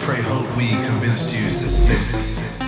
Pray hope we convinced you to sit.